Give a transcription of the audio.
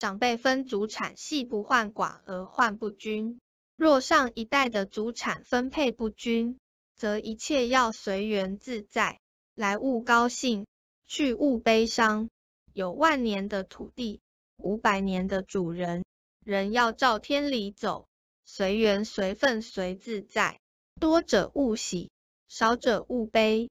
长辈分祖产系不患寡而患不均。若上一代的祖产分配不均，则一切要随缘自在，来勿高兴，去勿悲伤。有10000年的土地，500年的主人，人要照天理走，随缘随分随自在。多者勿喜，少者勿悲。